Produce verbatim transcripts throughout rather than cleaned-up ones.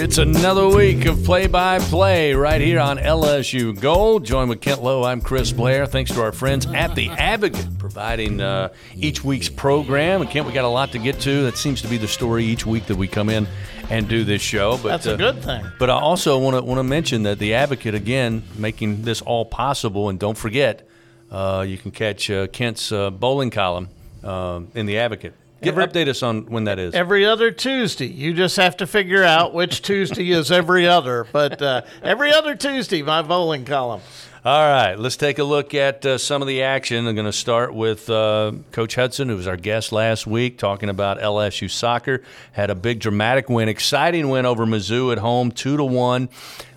It's another week of play-by-play right here on L S U Gold. Joined with Kent Lowe, I'm Chris Blair. Thanks to our friends at The Advocate providing uh, each week's program. And Kent, we got a lot to get to. That seems to be the story each week that we come in and do this show. But that's a uh, good thing. But I also want to want to mention that The Advocate, again, making this all possible. And don't forget, uh, you can catch uh, Kent's uh, bowling column uh, in The Advocate. Give, every, update us on when that is. Every other Tuesday. You just have to figure out which Tuesday is every other. But uh, every other Tuesday, my bowling column. All right. Let's take a look at uh, some of the action. I'm going to start with uh, Coach Hudson, who was our guest last week, talking about L S U soccer. Had a big, dramatic win, exciting win over Mizzou at home, two to one.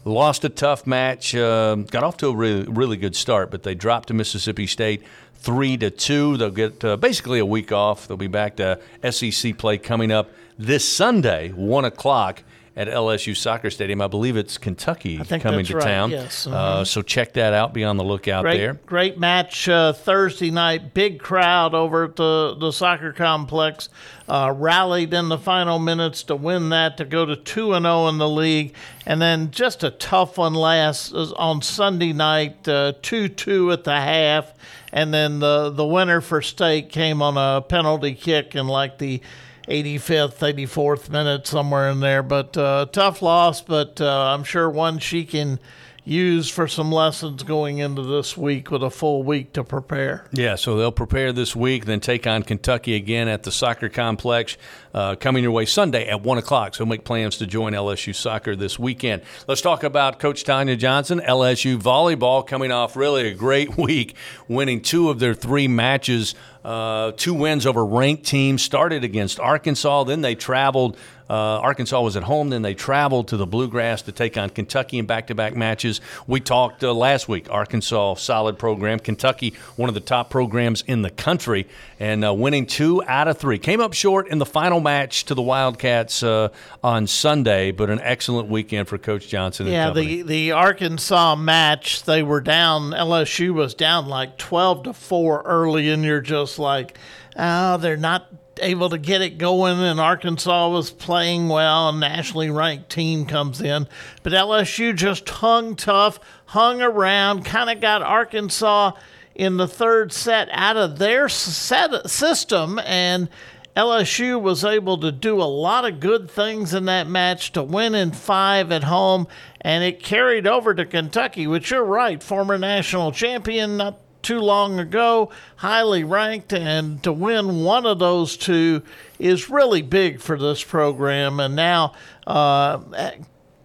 Lost a tough match. Uh, got off to a really, really good start, but they dropped to Mississippi State three to two. They'll get uh, basically a week off. They'll be back to S E C play coming up this Sunday, one o'clock at L S U Soccer Stadium. I believe it's Kentucky coming to right. town. Yes. Uh-huh. Uh, so check that out. Be on the lookout great, there. Great match uh, Thursday night. Big crowd over at the, the soccer complex. Uh, rallied in the final minutes to win that, to go to two and oh in the league. And then just a tough one last on Sunday night, uh, two two at the half. And then the, the winner for State came on a penalty kick in like the eighty-fifth, eighty-fourth minute, somewhere in there. But uh, tough loss, but uh, I'm sure one she can use for some lessons going into this week with a full week to prepare. Yeah, so they'll prepare this week, then take on Kentucky again at the soccer complex uh, coming your way Sunday at one o'clock. So make plans to join L S U soccer this weekend. Let's talk about Coach Tanya Johnson, L S U volleyball, coming off really a great week, winning two of their three matches. Uh, two wins over ranked teams, started against Arkansas, then they traveled. Uh, Arkansas was at home, then they traveled to the Bluegrass to take on Kentucky in back-to-back matches. We talked uh, last week, Arkansas, solid program. Kentucky, one of the top programs in the country, and uh, winning two out of three. Came up short in the final match to the Wildcats uh, on Sunday, but an excellent weekend for Coach Johnson and yeah, company. Yeah, the, the Arkansas match, they were down, L S U was down like twelve to four early, and you're just like, oh, they're not able to get it going, and Arkansas was playing well, a nationally ranked team comes in. But L S U just hung tough, hung around, kind of got Arkansas in the third set out of their set system, and L S U was able to do a lot of good things in that match to win in five at home, and it carried over to Kentucky, which you're right, former national champion, not too long ago, highly ranked, and to win one of those two is really big for this program. And now uh,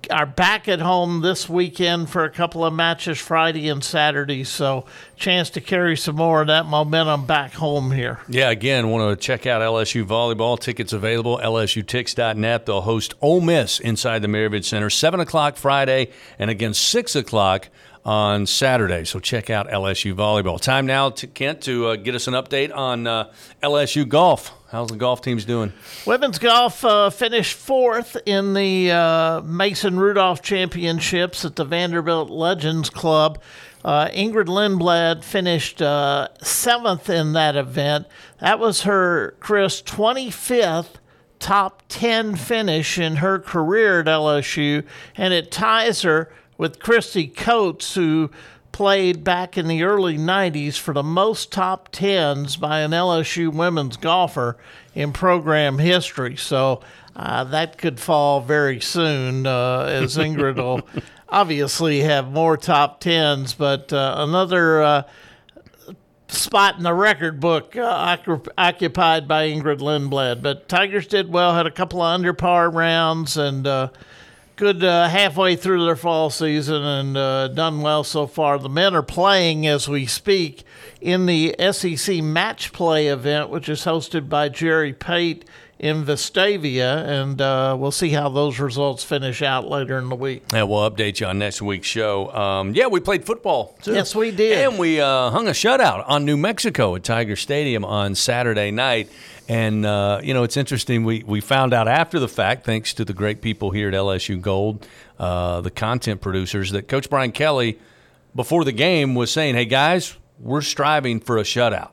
are back at home this weekend for a couple of matches Friday and Saturday, so chance to carry some more of that momentum back home here. Yeah, again, want to check out L S U volleyball. Tickets available, L S U Tix dot net. They'll host Ole Miss inside the Maryville Center, seven o'clock Friday, and again six o'clock on Saturday. So check out L S U volleyball. Time now, to Kent, to uh, get us an update on uh, L S U golf. How's the golf teams doing? Women's golf uh, finished fourth in the uh, Mason Rudolph Championships at the Vanderbilt Legends Club. Uh, Ingrid Lindblad finished uh, seventh in that event. That was her, Chris, twenty-fifth top ten finish in her career at L S U, and it ties her with Christy Coates, who played back in the early nineties for the most top tens by an L S U women's golfer in program history. So uh, that could fall very soon, uh, as Ingrid will obviously have more top tens. But uh, another uh, spot in the record book uh, occupied by Ingrid Lindblad. But Tigers did well, had a couple of under par rounds, and uh, Good uh, halfway through their fall season, and uh, done well so far. The men are playing as we speak in the S E C Match Play event, which is hosted by Jerry Pate in Vestavia, and uh, we'll see how those results finish out later in the week. And we'll update you on next week's show. Um, yeah, we played football, too. Yes, we did. And we uh, hung a shutout on New Mexico at Tiger Stadium on Saturday night. And, uh, you know, it's interesting. We, we found out after the fact, thanks to the great people here at L S U Gold, uh, the content producers, that Coach Brian Kelly, before the game, was saying, hey, guys, we're striving for a shutout.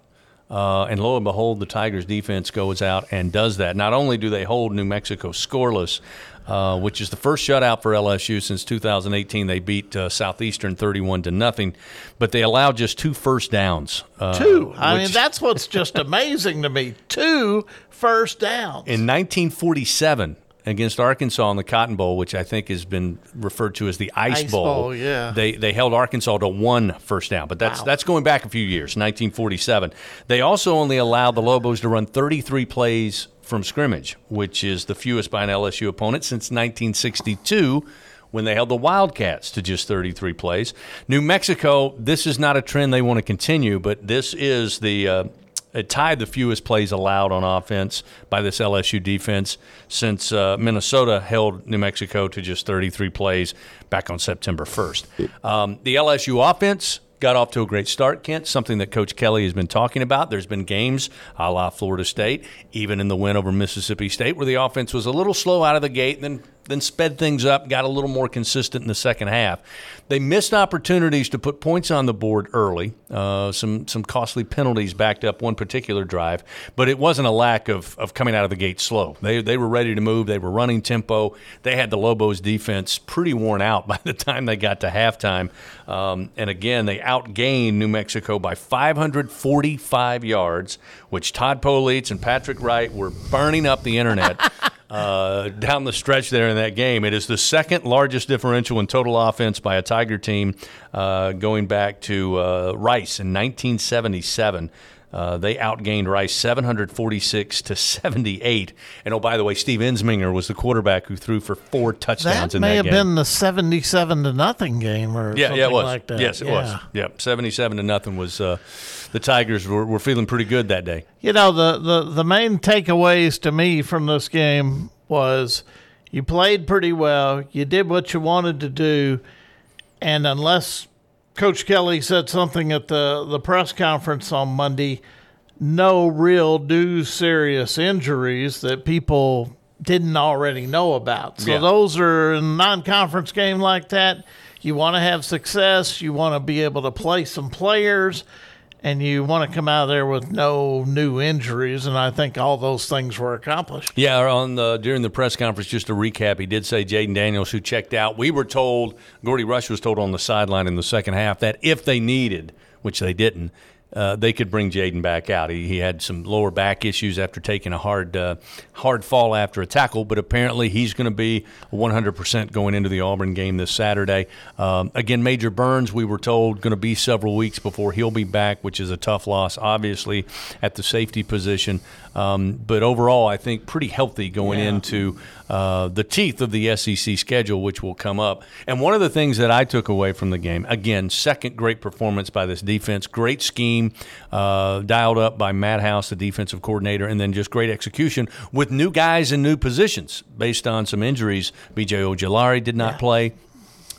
Uh, and lo and behold, the Tigers defense goes out and does that. Not only do they hold New Mexico scoreless, uh, which is the first shutout for L S U since two thousand eighteen. They beat uh, Southeastern thirty-one to nothing, but they allow just two first downs. Uh, two. I which, mean, that's what's just amazing to me. Two first downs. In nineteen forty-seven. Against Arkansas in the Cotton Bowl, which I think has been referred to as the Ice, Ice Bowl. Bowl yeah. They they held Arkansas to one first down, but that's wow. that's going back a few years, nineteen forty-seven. They also only allowed the Lobos to run thirty-three plays from scrimmage, which is the fewest by an L S U opponent since nineteen sixty-two, when they held the Wildcats to just thirty-three plays. New Mexico, this is not a trend they want to continue, but this is the uh, – it tied the fewest plays allowed on offense by this L S U defense since uh, Minnesota held New Mexico to just thirty-three plays back on September first. Um, the L S U offense got off to a great start, Kent, something that Coach Kelly has been talking about. There's been games a la Florida State, even in the win over Mississippi State, where the offense was a little slow out of the gate, then then sped things up, got a little more consistent in the second half. They missed opportunities to put points on the board early. Uh, some some costly penalties backed up one particular drive, but it wasn't a lack of of coming out of the gate slow. They they were ready to move. They were running tempo. They had the Lobos defense pretty worn out by the time they got to halftime. Um, and again, they outgained New Mexico by five hundred forty-five yards, which Todd Politz and Patrick Wright were burning up the internet. Uh, down the stretch there in that game. It is the second largest differential in total offense by a Tiger team uh, going back to uh, Rice in nineteen seventy-seven. Uh, they outgained Rice seven hundred forty-six to seventy-eight. And, oh, by the way, Steve Ensminger was the quarterback who threw for four touchdowns that in that game. That may have been the seventy-seven to nothing game or yeah, something yeah, it was. like that. Yes, it yeah. was. Yeah, seventy-seven to nothing was uh, the Tigers were, were feeling pretty good that day. You know, the, the, the main takeaways to me from this game was you played pretty well, you did what you wanted to do, and unless – Coach Kelly said something at the, the press conference on Monday, no real due serious injuries that people didn't already know about. So yeah. those are, in a non-conference game like that, you want to have success, you want to be able to play some players, and you want to come out of there with no new injuries, and I think all those things were accomplished. Yeah, on the, during the press conference, just to recap, he did say Jaden Daniels, who checked out, we were told, Gordy Rush was told on the sideline in the second half that if they needed, which they didn't, uh, they could bring Jaden back out. He, he had some lower back issues after taking a hard uh, hard fall after a tackle, but apparently he's going to be one hundred percent going into the Auburn game this Saturday. Um, again, Major Burns, we were told, going to be several weeks before he'll be back, which is a tough loss, obviously, at the safety position. Um, but overall, I think pretty healthy going yeah. into uh, the teeth of the S E C schedule, which will come up. And one of the things that I took away from the game, again, second great performance by this defense, great scheme uh, dialed up by Matt House, the defensive coordinator, and then just great execution with new guys in new positions based on some injuries. B J Ojolari did not yeah. play.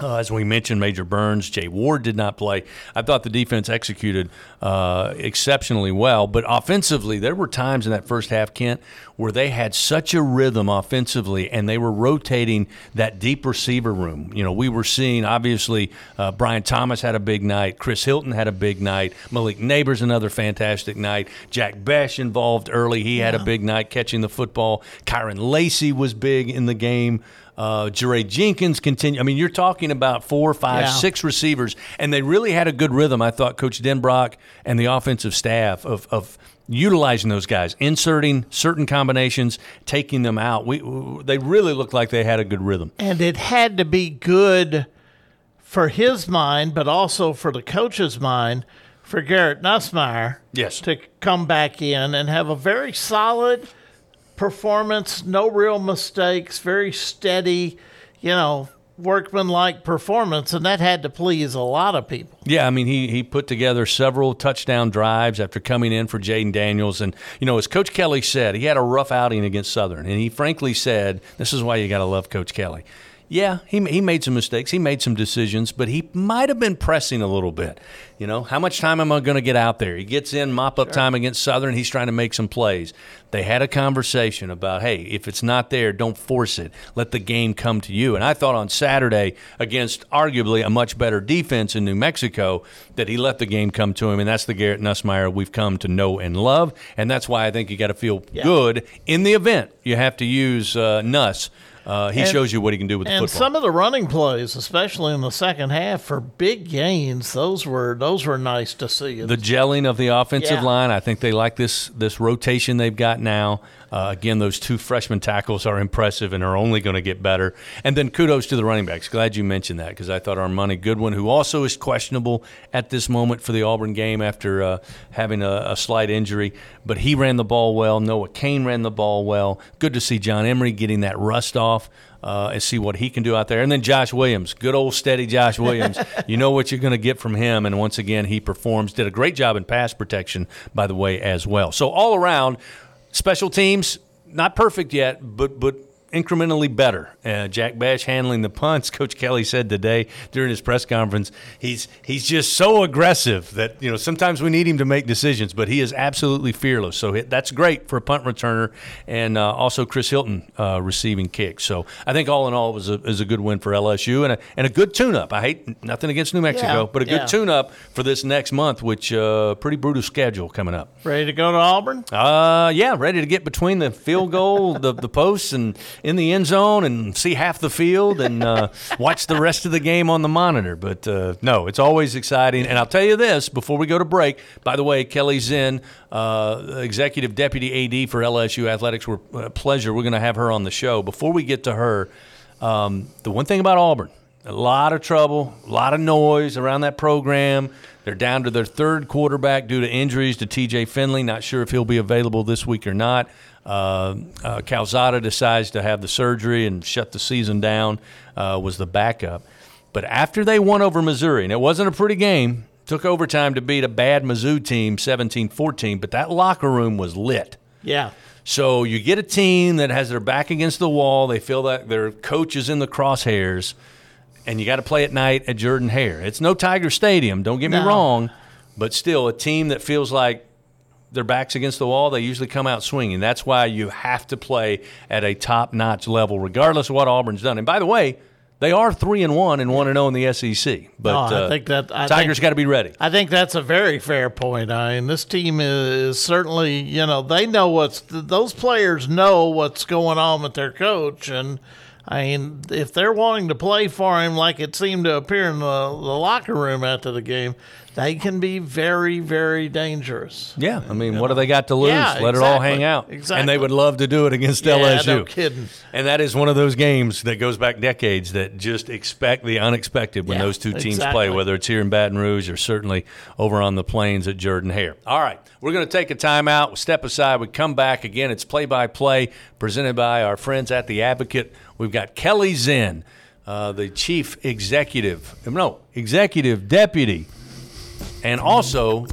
Uh, as we mentioned, Major Burns, Jay Ward did not play. I thought the defense executed uh, exceptionally well. But offensively, there were times in that first half, Kent, where they had such a rhythm offensively, and they were rotating that deep receiver room. You know, we were seeing, obviously, uh, Brian Thomas had a big night. Chris Hilton had a big night. Malik Neighbors, another fantastic night. Jack Besch involved early. He had yeah. a big night catching the football. Kyron Lacey was big in the game. Uh, Jeray Jenkins continue. I mean, you're talking about four, five, yeah. six receivers, and they really had a good rhythm. I thought Coach Denbrock and the offensive staff of of utilizing those guys, inserting certain combinations, taking them out. We they really looked like they had a good rhythm, and it had to be good for his mind, but also for the coach's mind, for Garrett Nussmeier, yes, to come back in and have a very solid performance, no real mistakes, very steady, you know, workmanlike performance, and that had to please a lot of people. Yeah, I mean, he he put together several touchdown drives after coming in for Jaden Daniels. And, you know, as Coach Kelly said, he had a rough outing against Southern, and he frankly said, this is why you got to love Coach Kelly. yeah, he he made some mistakes. He made some decisions, but he might have been pressing a little bit. You know, how much time am I going to get out there? He gets in mop-up sure. time against Southern. He's trying to make some plays. They had a conversation about, hey, if it's not there, don't force it. Let the game come to you. And I thought on Saturday against arguably a much better defense in New Mexico that he let the game come to him, and that's the Garrett Nussmeier we've come to know and love, and that's why I think you got to feel yeah. good in the event. You have to use uh, Nuss. Uh, he and, shows you what he can do with the football. And some of the running plays, especially in the second half, for big gains, those were those were nice to see. The gelling of the offensive yeah. line, I think they like this this rotation they've got now. Uh, again, those two freshman tackles are impressive and are only going to get better. And then kudos to the running backs. Glad you mentioned that because I thought Armani Goodwin, who also is questionable at this moment for the Auburn game after uh, having a, a slight injury, but he ran the ball well. Noah Kane ran the ball well. Good to see John Emery getting that rust off uh, and see what he can do out there. And then Josh Williams, good old steady Josh Williams. You know what you're going to get from him, and once again, he performs. Did a great job in pass protection, by the way, as well. So all around, special teams, not perfect yet, but but incrementally better. Uh, Jack Besch handling the punts. Coach Kelly said today during his press conference, he's he's just so aggressive that, you know, sometimes we need him to make decisions, but he is absolutely fearless. So that's great for a punt returner, and uh, also Chris Hilton uh, receiving kicks. So I think all in all it was a, is a good win for L S U and a, and a good tune-up. I hate nothing against New Mexico, yeah, but a good yeah. tune-up for this next month, which uh, pretty brutal schedule coming up. Ready to go to Auburn? Uh, yeah, ready to get between the field goal, the, the posts, and in the end zone and see half the field and uh, watch the rest of the game on the monitor. But, uh, no, it's always exciting. And I'll tell you this before we go to break. By the way, Kelly Zinn, uh, Executive Deputy A D for L S U Athletics, we're a pleasure. We're going to have her on the show. Before we get to her, um, the one thing about Auburn, a lot of trouble, a lot of noise around that program. They're down to their third quarterback due to injuries to T J Finley. Not sure if he'll be available this week or not. Uh, uh, Calzada decides to have the surgery and shut the season down, uh, was the backup. But after they won over Missouri, and it wasn't a pretty game, took overtime to beat a bad Mizzou team seventeen fourteen, but that locker room was lit. Yeah. So you get a team that has their back against the wall. They feel that their coach is in the crosshairs, and you got to play at night at Jordan-Hare. It's no Tiger Stadium, don't get me no. wrong, but still a team that feels like their back's against the wall, they usually come out swinging. That's why you have to play at a top-notch level, regardless of what Auburn's done. And by the way, they are three and one and one and zero in the S E C. But no, I uh, think that I Tigers got to be ready. I think that's a very fair point. I mean, this team is certainly, you know, they know what's those players know what's going on with their coach, and I mean, if they're wanting to play for him like it seemed to appear in the, the locker room after the game, they can be very, very dangerous. Yeah, I mean, you what know? do they got to lose? Yeah, Let exactly. it all hang out. Exactly. And they would love to do it against yeah, L S U. No kidding. And that is one of those games that goes back decades that just expect the unexpected when yeah, those two teams exactly. play, whether it's here in Baton Rouge or certainly over on the plains at Jordan-Hare. All right, we're going to take a timeout. We'll step aside. We come back again. It's play-by-play presented by our friends at The Advocate. We've got Kelly Zinn, uh, the chief executive, no, executive deputy, and also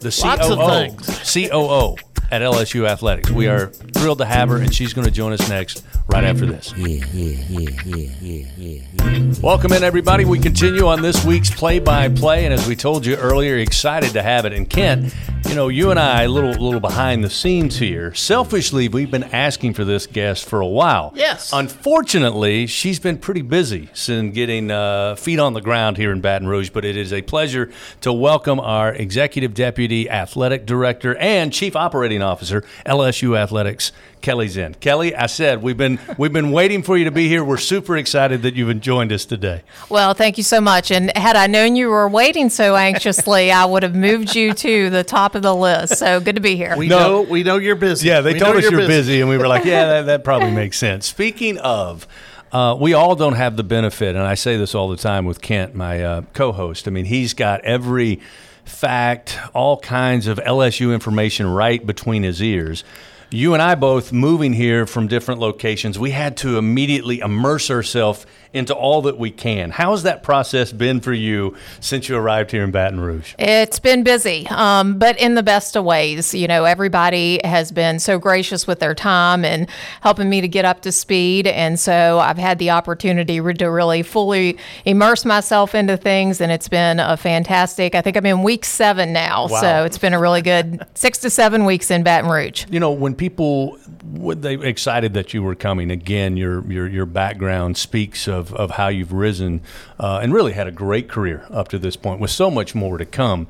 the C O O, C O O at L S U Athletics. We are thrilled to have her, and she's going to join us next right after this. Yeah, yeah, yeah, yeah, yeah, yeah, yeah. Welcome in, everybody. We continue on this week's play-by-play, and as we told you earlier, excited to have it. And Kent, you know, you and I, a little, little behind the scenes here, selfishly, we've been asking for this guest for a while. Yes. Unfortunately, she's been pretty busy since getting uh, feet on the ground here in Baton Rouge, but it is a pleasure to welcome our Executive Deputy Athletic Director and Chief Operating Officer, L S U Athletics, Kelly Zinn. Kelly, I said we've been we've been waiting for you to be here. We're super excited that you've joined us today. Well, thank you so much. And had I known you were waiting so anxiously, I would have moved you to the top of the list. So good to be here. We no, know we know you're busy. Yeah, they we told us you're, you're busy. busy, and we were like, yeah, that, that probably makes sense. Speaking of. Uh, we all don't have the benefit, and I say this all the time with Kent, my uh, co-host. I mean, he's got every fact, all kinds of L S U information right between his ears. you and I both moving here from different locations, we had to immediately immerse ourselves into all that we can. How has that process been for you since you arrived here in Baton Rouge? It's been busy, um, but in the best of ways. You know, everybody has been so gracious with their time and helping me to get up to speed. And so I've had the opportunity to really fully immerse myself into things, and it's been a fantastic, I think I'm in week seven now. Wow. So it's been a really good six to seven weeks in Baton Rouge. You know, when people, were they excited that you were coming? Again, your your your background speaks of Of, of how you've risen uh, and really had a great career up to this point with so much more to come.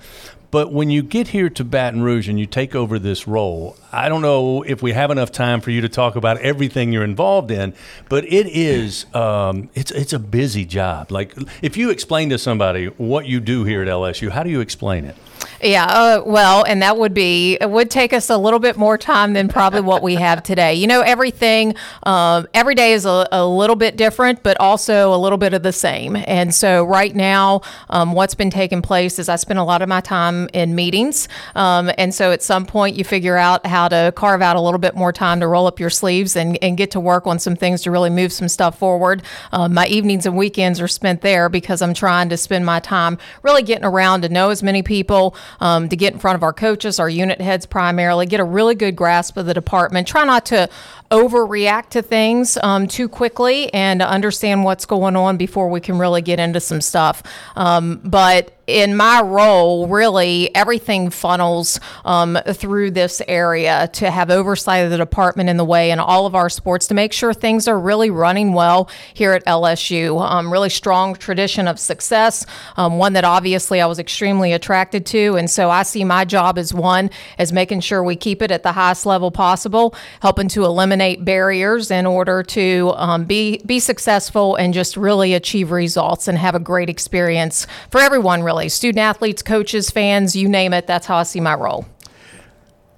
But when you get here to Baton Rouge and you take over this role, I don't know if we have enough time for you to talk about everything you're involved in, but it is um, it's it's a busy job. Like, if you explain to somebody what you do here at L S U, how do you explain it? Yeah, uh, well, and that would be, it would take us a little bit more time than probably what we have today. You know, everything, um, every day is a, a little bit different, but also a little bit of the same. And so right now, um, what's been taking place is I spend a lot of my time in meetings. Um, and so at some point you figure out how to carve out a little bit more time to roll up your sleeves and, and get to work on some things to really move some stuff forward. Um, my evenings and weekends are spent there because I'm trying to spend my time really getting around to know as many people, Um, to get in front of our coaches, our unit heads primarily, get a really good grasp of the department, try not to overreact to things um, too quickly, and understand what's going on before we can really get into some stuff. Um, but in my role, really, everything funnels um, through this area to have oversight of the department in the way and all of our sports to make sure things are really running well here at L S U. Um, really strong tradition of success, um, one that obviously I was extremely attracted to. And so I see my job as one as making sure we keep it at the highest level possible, helping to eliminate barriers in order to um, be, be successful and just really achieve results and have a great experience for everyone, really. Student athletes, coaches, fans, you name it, that's how I see my role.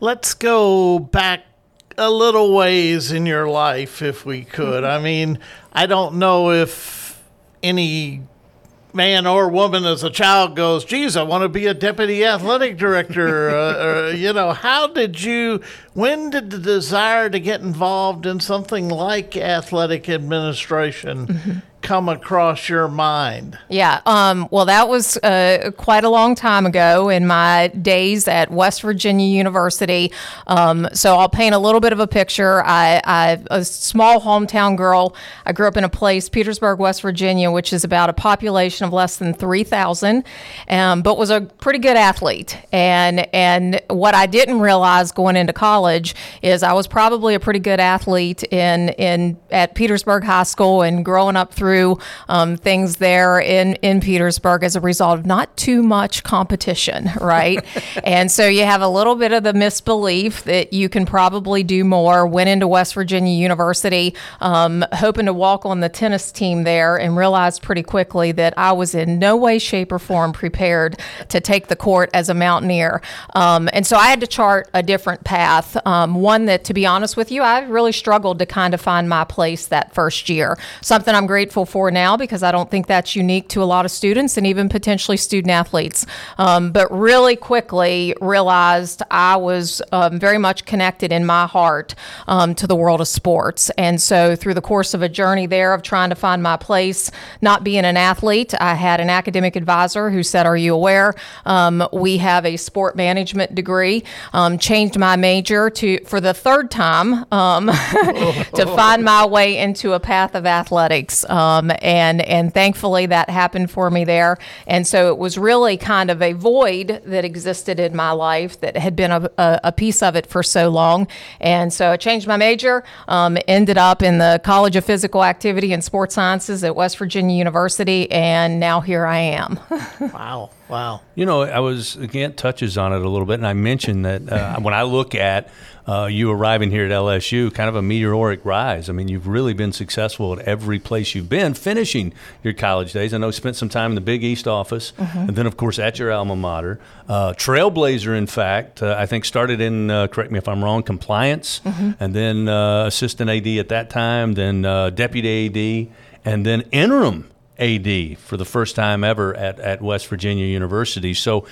Let's go back a little ways in your life if we could. I mean, I don't know if any man or woman as a child goes, geez, I want to be a deputy athletic director. uh, or, you know, how did you, when did the desire to get involved in something like athletic administration mm-hmm. come across your mind? Yeah, um, well, that was uh, quite a long time ago in my days at West Virginia University. Um, so I'll paint a little bit of a picture. I, I, a small hometown girl, I grew up in a place, Petersburg, West Virginia, which is about a population of less than three thousand, um, but was a pretty good athlete. And, and what I didn't realize going into college is I was probably a pretty good athlete in, in at Petersburg High School and growing up through Um, things there in, in Petersburg as a result of not too much competition, right? And so you have a little bit of the misbelief that you can probably do more. Went into West Virginia University um, hoping to walk on the tennis team there and realized pretty quickly that I was in no way, shape, or form prepared to take the court as a mountaineer. Um, and so I had to chart a different path, um, one that, to be honest with you, I really struggled to kind of find my place that first year. Something I'm grateful for now, because I don't think that's unique to a lot of students and even potentially student athletes. Um, but really quickly realized I was um, very much connected in my heart um, to the world of sports. And so through the course of a journey there of trying to find my place, not being an athlete, I had an academic advisor who said, are you aware? Um, we have a sport management degree, um, changed my major to for the third time um, to find my way into a path of athletics. Um, Um, and and thankfully that happened for me there. And so it was really kind of a void that existed in my life that had been a, a, a piece of it for so long. And so I changed my major, um, ended up in the College of Physical Activity and Sports Sciences at West Virginia University, and now here I am. Wow. Wow. You know, I was, again, touches on it a little bit, and I mentioned that uh, when I look at uh, you arriving here at L S U, kind of a meteoric rise. I mean, you've really been successful at every place you've been, finishing your college days. I know you spent some time in the Big East office, mm-hmm. and then, of course, at your alma mater. Uh, trailblazer, in fact, uh, I think started in, uh, correct me if I'm wrong, compliance, mm-hmm. and then uh, assistant A D at that time, then uh, deputy A D, and then interim A D for the first time ever at, at West Virginia University. So,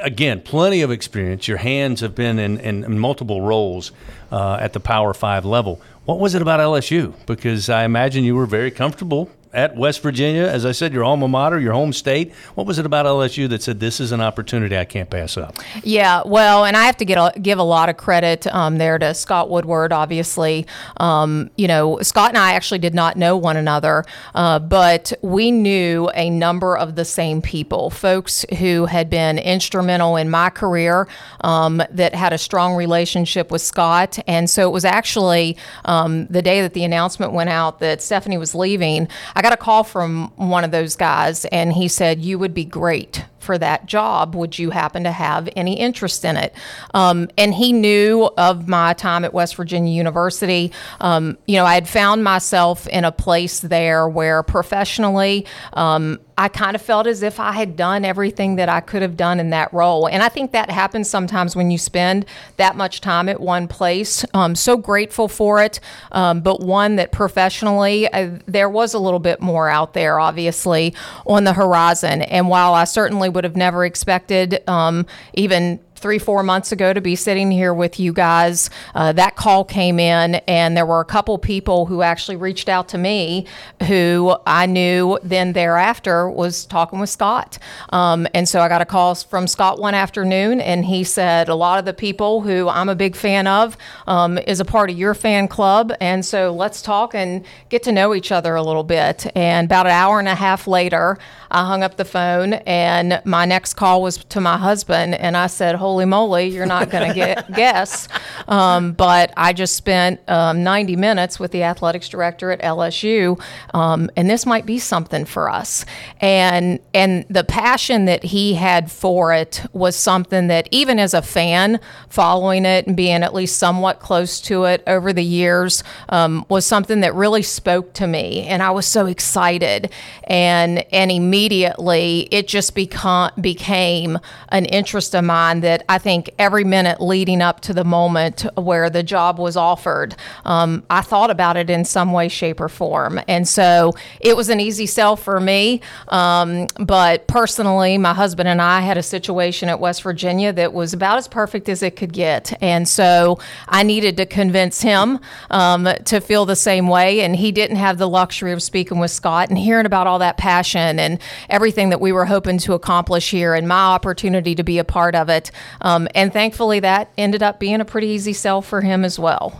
again, plenty of experience. Your hands have been in, in multiple roles uh, at the Power Five level. What was it about L S U? Because I imagine you were very comfortable at West Virginia. As I said, your alma mater, your home state. What was it about L S U that said this is an opportunity I can't pass up? Yeah, well, and I have to get a, give a lot of credit um, there to Scott Woodward, obviously. Um, you know, Scott and I actually did not know one another, uh, but we knew a number of the same people, folks who had been instrumental in my career, um, that had a strong relationship with Scott. And so it was actually um, the day that the announcement went out that Stephanie was leaving, I got a call from one of those guys, and he said, "You would be great for that job. Would you happen to have any interest in it?" Um, and he knew of my time at West Virginia University. Um, you know, I had found myself in a place there where professionally, um, I kind of felt as if I had done everything that I could have done in that role. And I think that happens sometimes when you spend that much time at one place. Um, so grateful for it, um, but one that professionally, uh, there was a little bit more out there, obviously, on the horizon. And while I certainly would have never expected um, even three, four months ago to be sitting here with you guys. Uh, that call came in, and there were a couple people who actually reached out to me who I knew then thereafter was talking with Scott. Um, and so I got a call from Scott one afternoon, and he said, a lot of the people who I'm a big fan of um, is a part of your fan club, and so let's talk and get to know each other a little bit. And about an hour and a half later, I hung up the phone, and my next call was to my husband, and I said, "Holy Holy moly, you're not going to get guess. Um, but I just spent um, ninety minutes with the athletics director at L S U, um, and this might be something for us." And and the passion that he had for it was something that, even as a fan, following it and being at least somewhat close to it over the years, um, was something that really spoke to me. And I was so excited. And and immediately, it just become, became an interest of mine that I think every minute leading up to the moment where the job was offered, um, I thought about it in some way, shape, or form. And so it was an easy sell for me. Um, but personally, my husband and I had a situation at West Virginia that was about as perfect as it could get. And so I needed to convince him um, to feel the same way. And he didn't have the luxury of speaking with Scott and hearing about all that passion and everything that we were hoping to accomplish here and my opportunity to be a part of it. Um, and thankfully, that ended up being a pretty easy sell for him as well.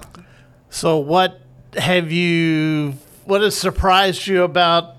So what have you, what has surprised you about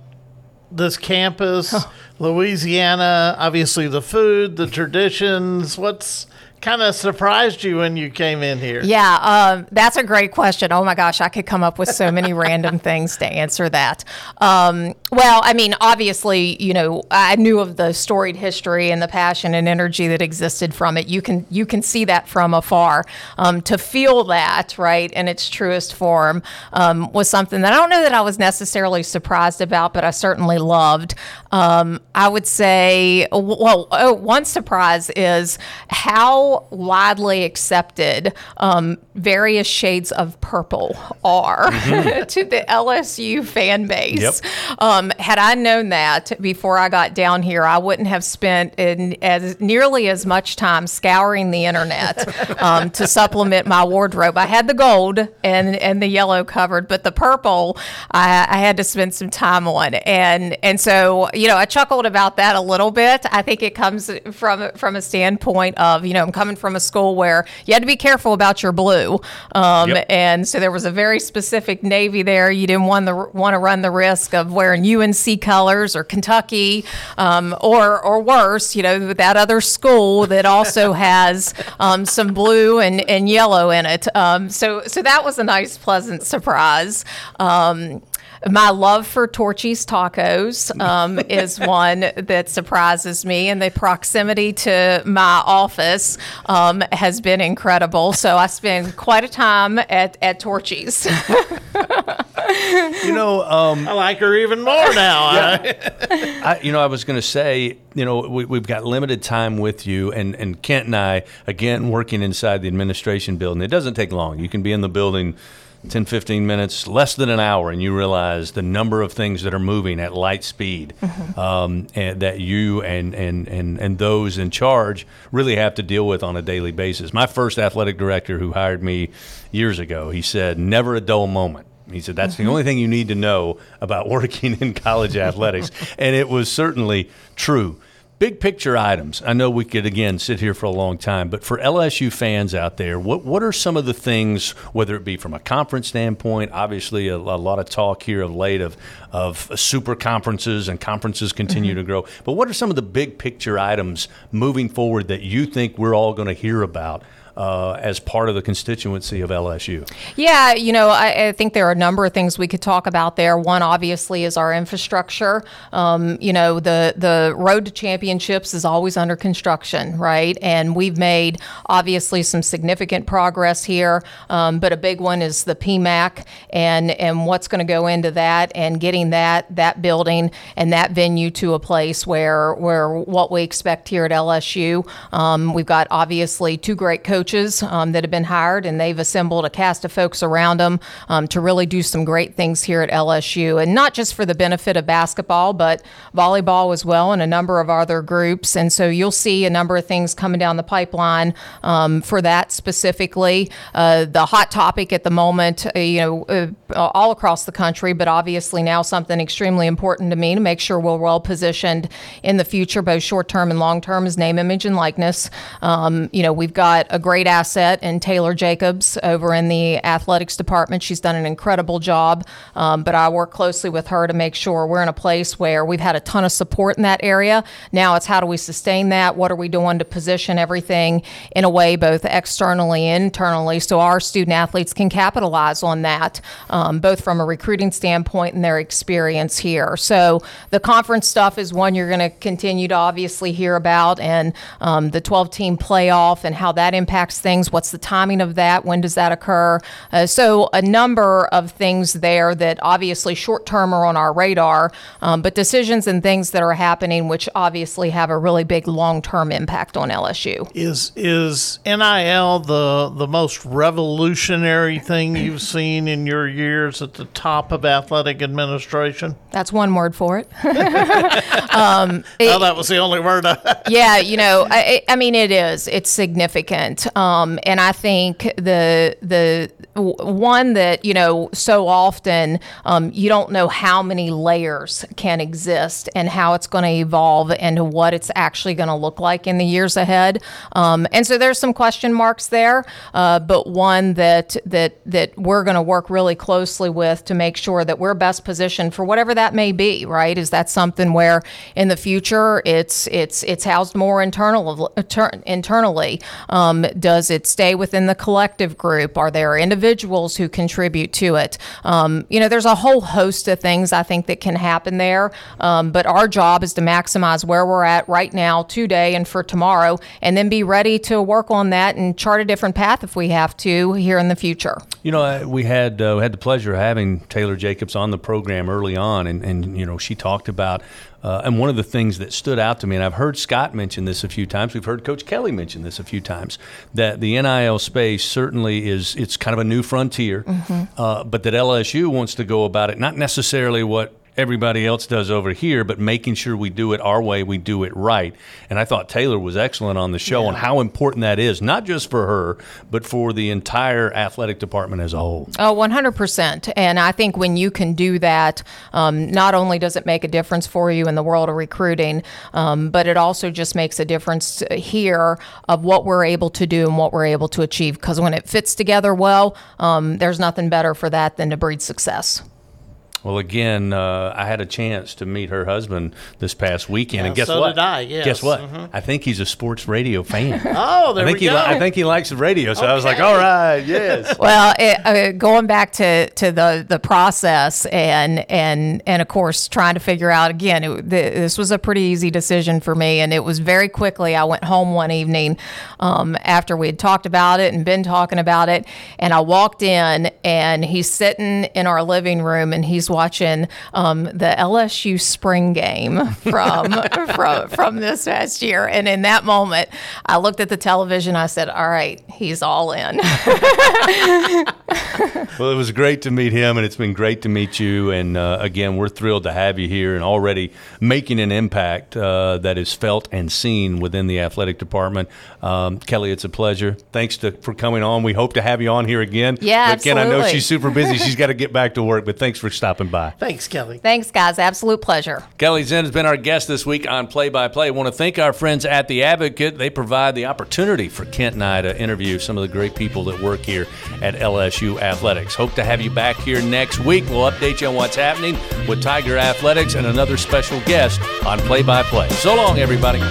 this campus, huh. Louisiana, obviously the food, the traditions, what's kind of surprised you when you came in here? Yeah, um, that's a great question. Oh my gosh, I could come up with so many random things to answer that. Um, well, I mean, obviously, you know, I knew of the storied history and the passion and energy that existed from it. You can you can see that from afar. Um, to feel that, right, in its truest form um, was something that I don't know that I was necessarily surprised about, but I certainly loved. Um, I would say, well, oh, one surprise is how widely accepted um, various shades of purple are mm-hmm. to the L S U fan base. Yep. Um, had I known that before I got down here, I wouldn't have spent in as nearly as much time scouring the internet um, to supplement my wardrobe. I had the gold and, and the yellow covered, but the purple I, I had to spend some time on. And and so, you know, I chuckled about that a little bit. I think it comes from, from a standpoint of, you know, I'm coming from a school where you had to be careful about your blue. Um, yep. And so there was a very specific navy there. You didn't want, the, want to run the risk of wearing U N C colors or Kentucky um, or or worse, you know, that other school that also has um, some blue and, and yellow in it. Um, so, so that was a nice, pleasant surprise. Um My love for Torchy's Tacos um, is one that surprises me, and the proximity to my office um, has been incredible. So I spend quite a time at, at Torchy's. You know, um, I like her even more now. Yeah. I, you know, I was going to say, you know, we, we've got limited time with you, and, and Kent and I, again, working inside the administration building. It doesn't take long. You can be in the building ten, fifteen minutes, less than an hour, and you realize the number of things that are moving at light speed, mm-hmm. um, and that you and, and, and, and those in charge really have to deal with on a daily basis. My first athletic director who hired me years ago, he said, never a dull moment. He said, that's mm-hmm. the only thing you need to know about working in college athletics. And it was certainly true. Big picture items. I know we could, again, sit here for a long time, but for L S U fans out there, what what are some of the things, whether it be from a conference standpoint, obviously a, a lot of talk here of late of, of super conferences, and conferences continue mm-hmm. to grow, but what are some of the big picture items moving forward that you think we're all going to hear about Uh, as part of the constituency of L S U? Yeah, you know, I, I think there are a number of things we could talk about there. One, obviously, is our infrastructure. Um, you know, the, the road to championships is always under construction, right? And we've made, obviously, some significant progress here, um, but a big one is the P MAC and, and what's going to go into that and getting that that building and that venue to a place where, where what we expect here at L S U. Um, we've got, obviously, two great coaches Coaches, um, that have been hired, and they've assembled a cast of folks around them um, to really do some great things here at L S U, and not just for the benefit of basketball, but volleyball as well, and a number of other groups. And so you'll see a number of things coming down the pipeline um, for that specifically. Uh, the hot topic at the moment, uh, you know, uh, all across the country, but obviously now something extremely important to me to make sure we're well positioned in the future, both short term and long term, is name, image, and likeness. Um, you know, we've got a great Great asset in Taylor Jacobs over in the athletics department. She's done an incredible job, um, but I work closely with her to make sure we're in a place where we've had a ton of support in that area. Now it's how do we sustain that? What are we doing to position everything in a way both externally and internally so our student athletes can capitalize on that, um, both from a recruiting standpoint and their experience here. So the conference stuff is one you're going to continue to obviously hear about, and um, the twelve-team playoff and how that impacts things. What's the timing of that? When does that occur? Uh, so a number of things there that obviously short-term are on our radar, um, but decisions and things that are happening which obviously have a really big long-term impact on L S U. Is is N I L the, the most revolutionary thing you've seen in your years at the top of athletic administration? That's one word for it. um, it well, that was the only word. I yeah, you know, I, I mean, it is. It's significant. Um, and I think the the one that, you know, so often um, you don't know how many layers can exist and how it's going to evolve and what it's actually going to look like in the years ahead. Um, and so there's some question marks there, uh, but one that that that we're going to work really closely with to make sure that we're best positioned for whatever that may be, right? Is that something where in the future it's it's it's housed more internal internally? Um, Does it stay within the collective group? Are there individuals who contribute to it? Um, you know, there's a whole host of things I think that can happen there. Um, but our job is to maximize where we're at right now, today, and for tomorrow, and then be ready to work on that and chart a different path if we have to here in the future. You know, we had uh, had the pleasure of having Taylor Jacobs on the program early on, and, and you know, she talked about. Uh, and one of the things that stood out to me, and I've heard Scott mention this a few times, we've heard Coach Kelly mention this a few times, that the N I L space certainly is, it's kind of a new frontier, mm-hmm. uh, but that L S U wants to go about it, not necessarily what everybody else does over here, but making sure we do it our way, we do it right. And I thought Taylor was excellent on the show yeah. on how important that is, not just for her, but for the entire athletic department as a whole. Oh, one hundred percent. And I think when you can do that, um, not only does it make a difference for you in the world of recruiting, um, but it also just makes a difference here of what we're able to do and what we're able to achieve. Because when it fits together well, um, there's nothing better for that than to breed success. Well, again, uh, I had a chance to meet her husband this past weekend, yeah, and guess so what? So did I, yes. Guess what? Mm-hmm. I think he's a sports radio fan. oh, there I think we he go. Li- I think he likes the radio, so okay. I was like, all right, yes. Well, it, uh, going back to, to the, the process and, and, and, of course, trying to figure out, again, it, this was a pretty easy decision for me, and it was very quickly. I went home one evening um, after we had talked about it and been talking about it, and I walked in, and he's sitting in our living room, and he's watching um, the L S U spring game from, from from this past year, and in that moment, I looked at the television. I said, "All right, he's all in." Well, it was great to meet him, and it's been great to meet you. And uh, again, we're thrilled to have you here and already making an impact uh, that is felt and seen within the athletic department. Um, Kelly, it's a pleasure. Thanks to, for coming on. We hope to have you on here again. Yeah, but again, absolutely. I know she's super busy. She's got to get back to work, but thanks for stopping by. Thanks, Kelly. Thanks, guys. Absolute pleasure. Kelly Zinn has been our guest this week on Play by Play. I want to thank our friends at The Advocate. They provide the opportunity for Kent and I to interview some of the great people that work here at L S U Athletics. Hope to have you back here next week. We'll update you on what's happening with Tiger Athletics and another special guest on Play by Play. So long, everybody.